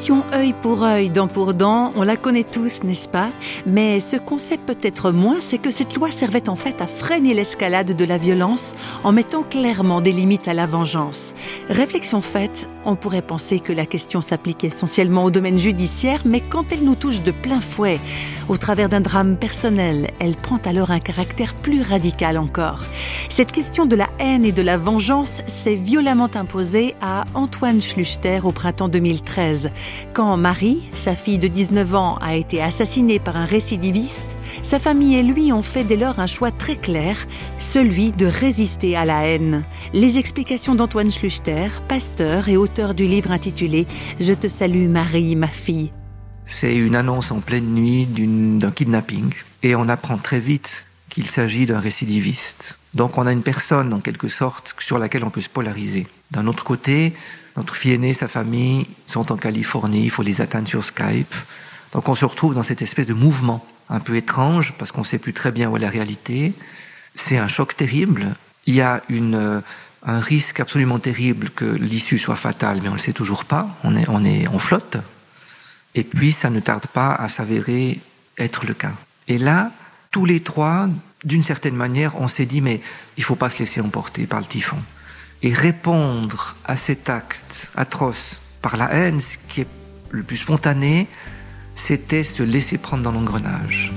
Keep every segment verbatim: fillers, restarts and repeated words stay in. l'expression « œil pour œil, dent pour dent », on la connaît tous, n'est-ce pas? Mais ce qu'on sait peut-être moins, c'est que cette loi servait en fait à freiner l'escalade de la violence en mettant clairement des limites à la vengeance. Réflexion faite, on pourrait penser que la question s'applique essentiellement au domaine judiciaire, mais quand elle nous touche de plein fouet, au travers d'un drame personnel, elle prend alors un caractère plus radical encore. Cette question de la haine et de la vengeance s'est violemment imposée à Antoine Schlüchter au printemps deux mille treize. Quand Marie, sa fille de dix-neuf ans, a été assassinée par un récidiviste, sa famille et lui ont fait dès lors un choix très clair, celui de résister à la haine. Les explications d'Antoine Schlüchter, pasteur et auteur du livre intitulé « Je te salue Marie, ma fille ». C'est une annonce en pleine nuit d'une, d'un kidnapping et on apprend très vite qu'il s'agit d'un récidiviste. Donc on a une personne, en quelque sorte, sur laquelle on peut se polariser. D'un autre côté, notre fille aînée, sa famille, sont en Californie, il faut les atteindre sur Skype. Donc on se retrouve dans cette espèce de mouvement un peu étrange, parce qu'on ne sait plus très bien où est la réalité. C'est un choc terrible. Il y a une, un risque absolument terrible que l'issue soit fatale, mais on ne le sait toujours pas. On, est, on, est, on flotte. Et puis, ça ne tarde pas à s'avérer être le cas. Et là, tous les trois, d'une certaine manière, on s'est dit, mais il ne faut pas se laisser emporter par le typhon. Et répondre à cet acte atroce par la haine, ce qui est le plus spontané, c'était se laisser prendre dans l'engrenage.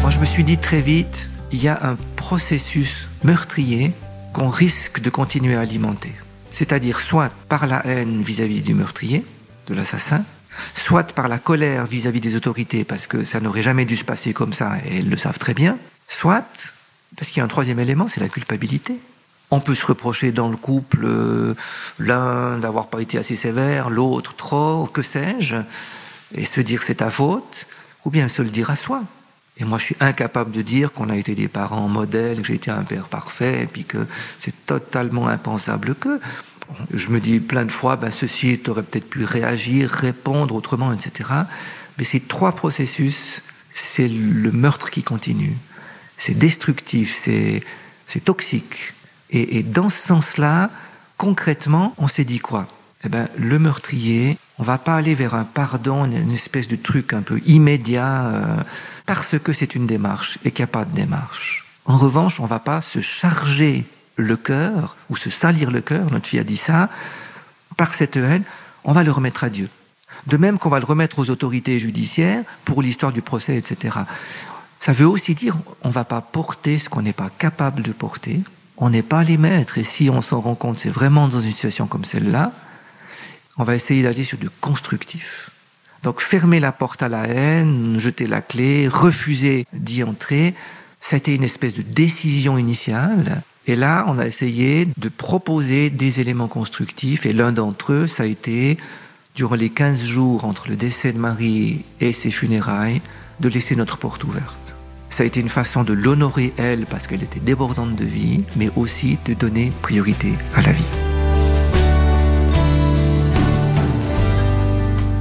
Moi, je me suis dit très vite, il y a un processus meurtrier qu'on risque de continuer à alimenter. C'est-à-dire soit par la haine vis-à-vis du meurtrier, de l'assassin, soit par la colère vis-à-vis des autorités, parce que ça n'aurait jamais dû se passer comme ça, et elles le savent très bien, soit, parce qu'il y a un troisième élément, c'est la culpabilité. On peut se reprocher dans le couple euh, l'un d'avoir pas été assez sévère, l'autre trop, que sais-je, et se dire c'est ta faute, ou bien se le dire à soi. Et moi, je suis incapable de dire qu'on a été des parents modèles, que j'ai été un père parfait, et puis que c'est totalement impensable que. Je me dis plein de fois, ben ceci, t'aurais peut-être pu réagir, répondre autrement, et cetera. Mais ces trois processus, c'est le meurtre qui continue. C'est destructif, c'est, c'est toxique. Et, et dans ce sens-là, concrètement, on s'est dit quoi? Eh ben, le meurtrier, on va pas aller vers un pardon, une espèce de truc un peu immédiat, euh, parce que c'est une démarche et qu'il n'y a pas de démarche. En revanche, on va pas se charger le cœur ou se salir le cœur, notre fille a dit ça, par cette haine, on va le remettre à Dieu. De même qu'on va le remettre aux autorités judiciaires pour l'histoire du procès, et cetera. Ça veut aussi dire on va pas porter ce qu'on n'est pas capable de porter. On n'est pas les maîtres, et si on s'en rend compte, c'est vraiment dans une situation comme celle-là, on va essayer d'aller sur du constructif. Donc fermer la porte à la haine, jeter la clé, refuser d'y entrer, ça a été une espèce de décision initiale, et là on a essayé de proposer des éléments constructifs, et l'un d'entre eux, ça a été, durant les quinze jours entre le décès de Marie et ses funérailles, de laisser notre porte ouverte. Ça a été une façon de l'honorer, elle, parce qu'elle était débordante de vie, mais aussi de donner priorité à la vie.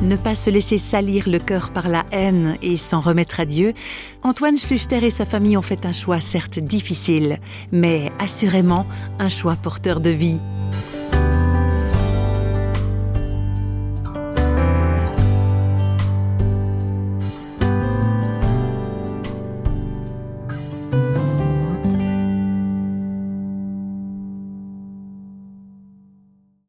Ne pas se laisser salir le cœur par la haine et s'en remettre à Dieu, Antoine Schlüchter et sa famille ont fait un choix certes difficile, mais assurément un choix porteur de vie.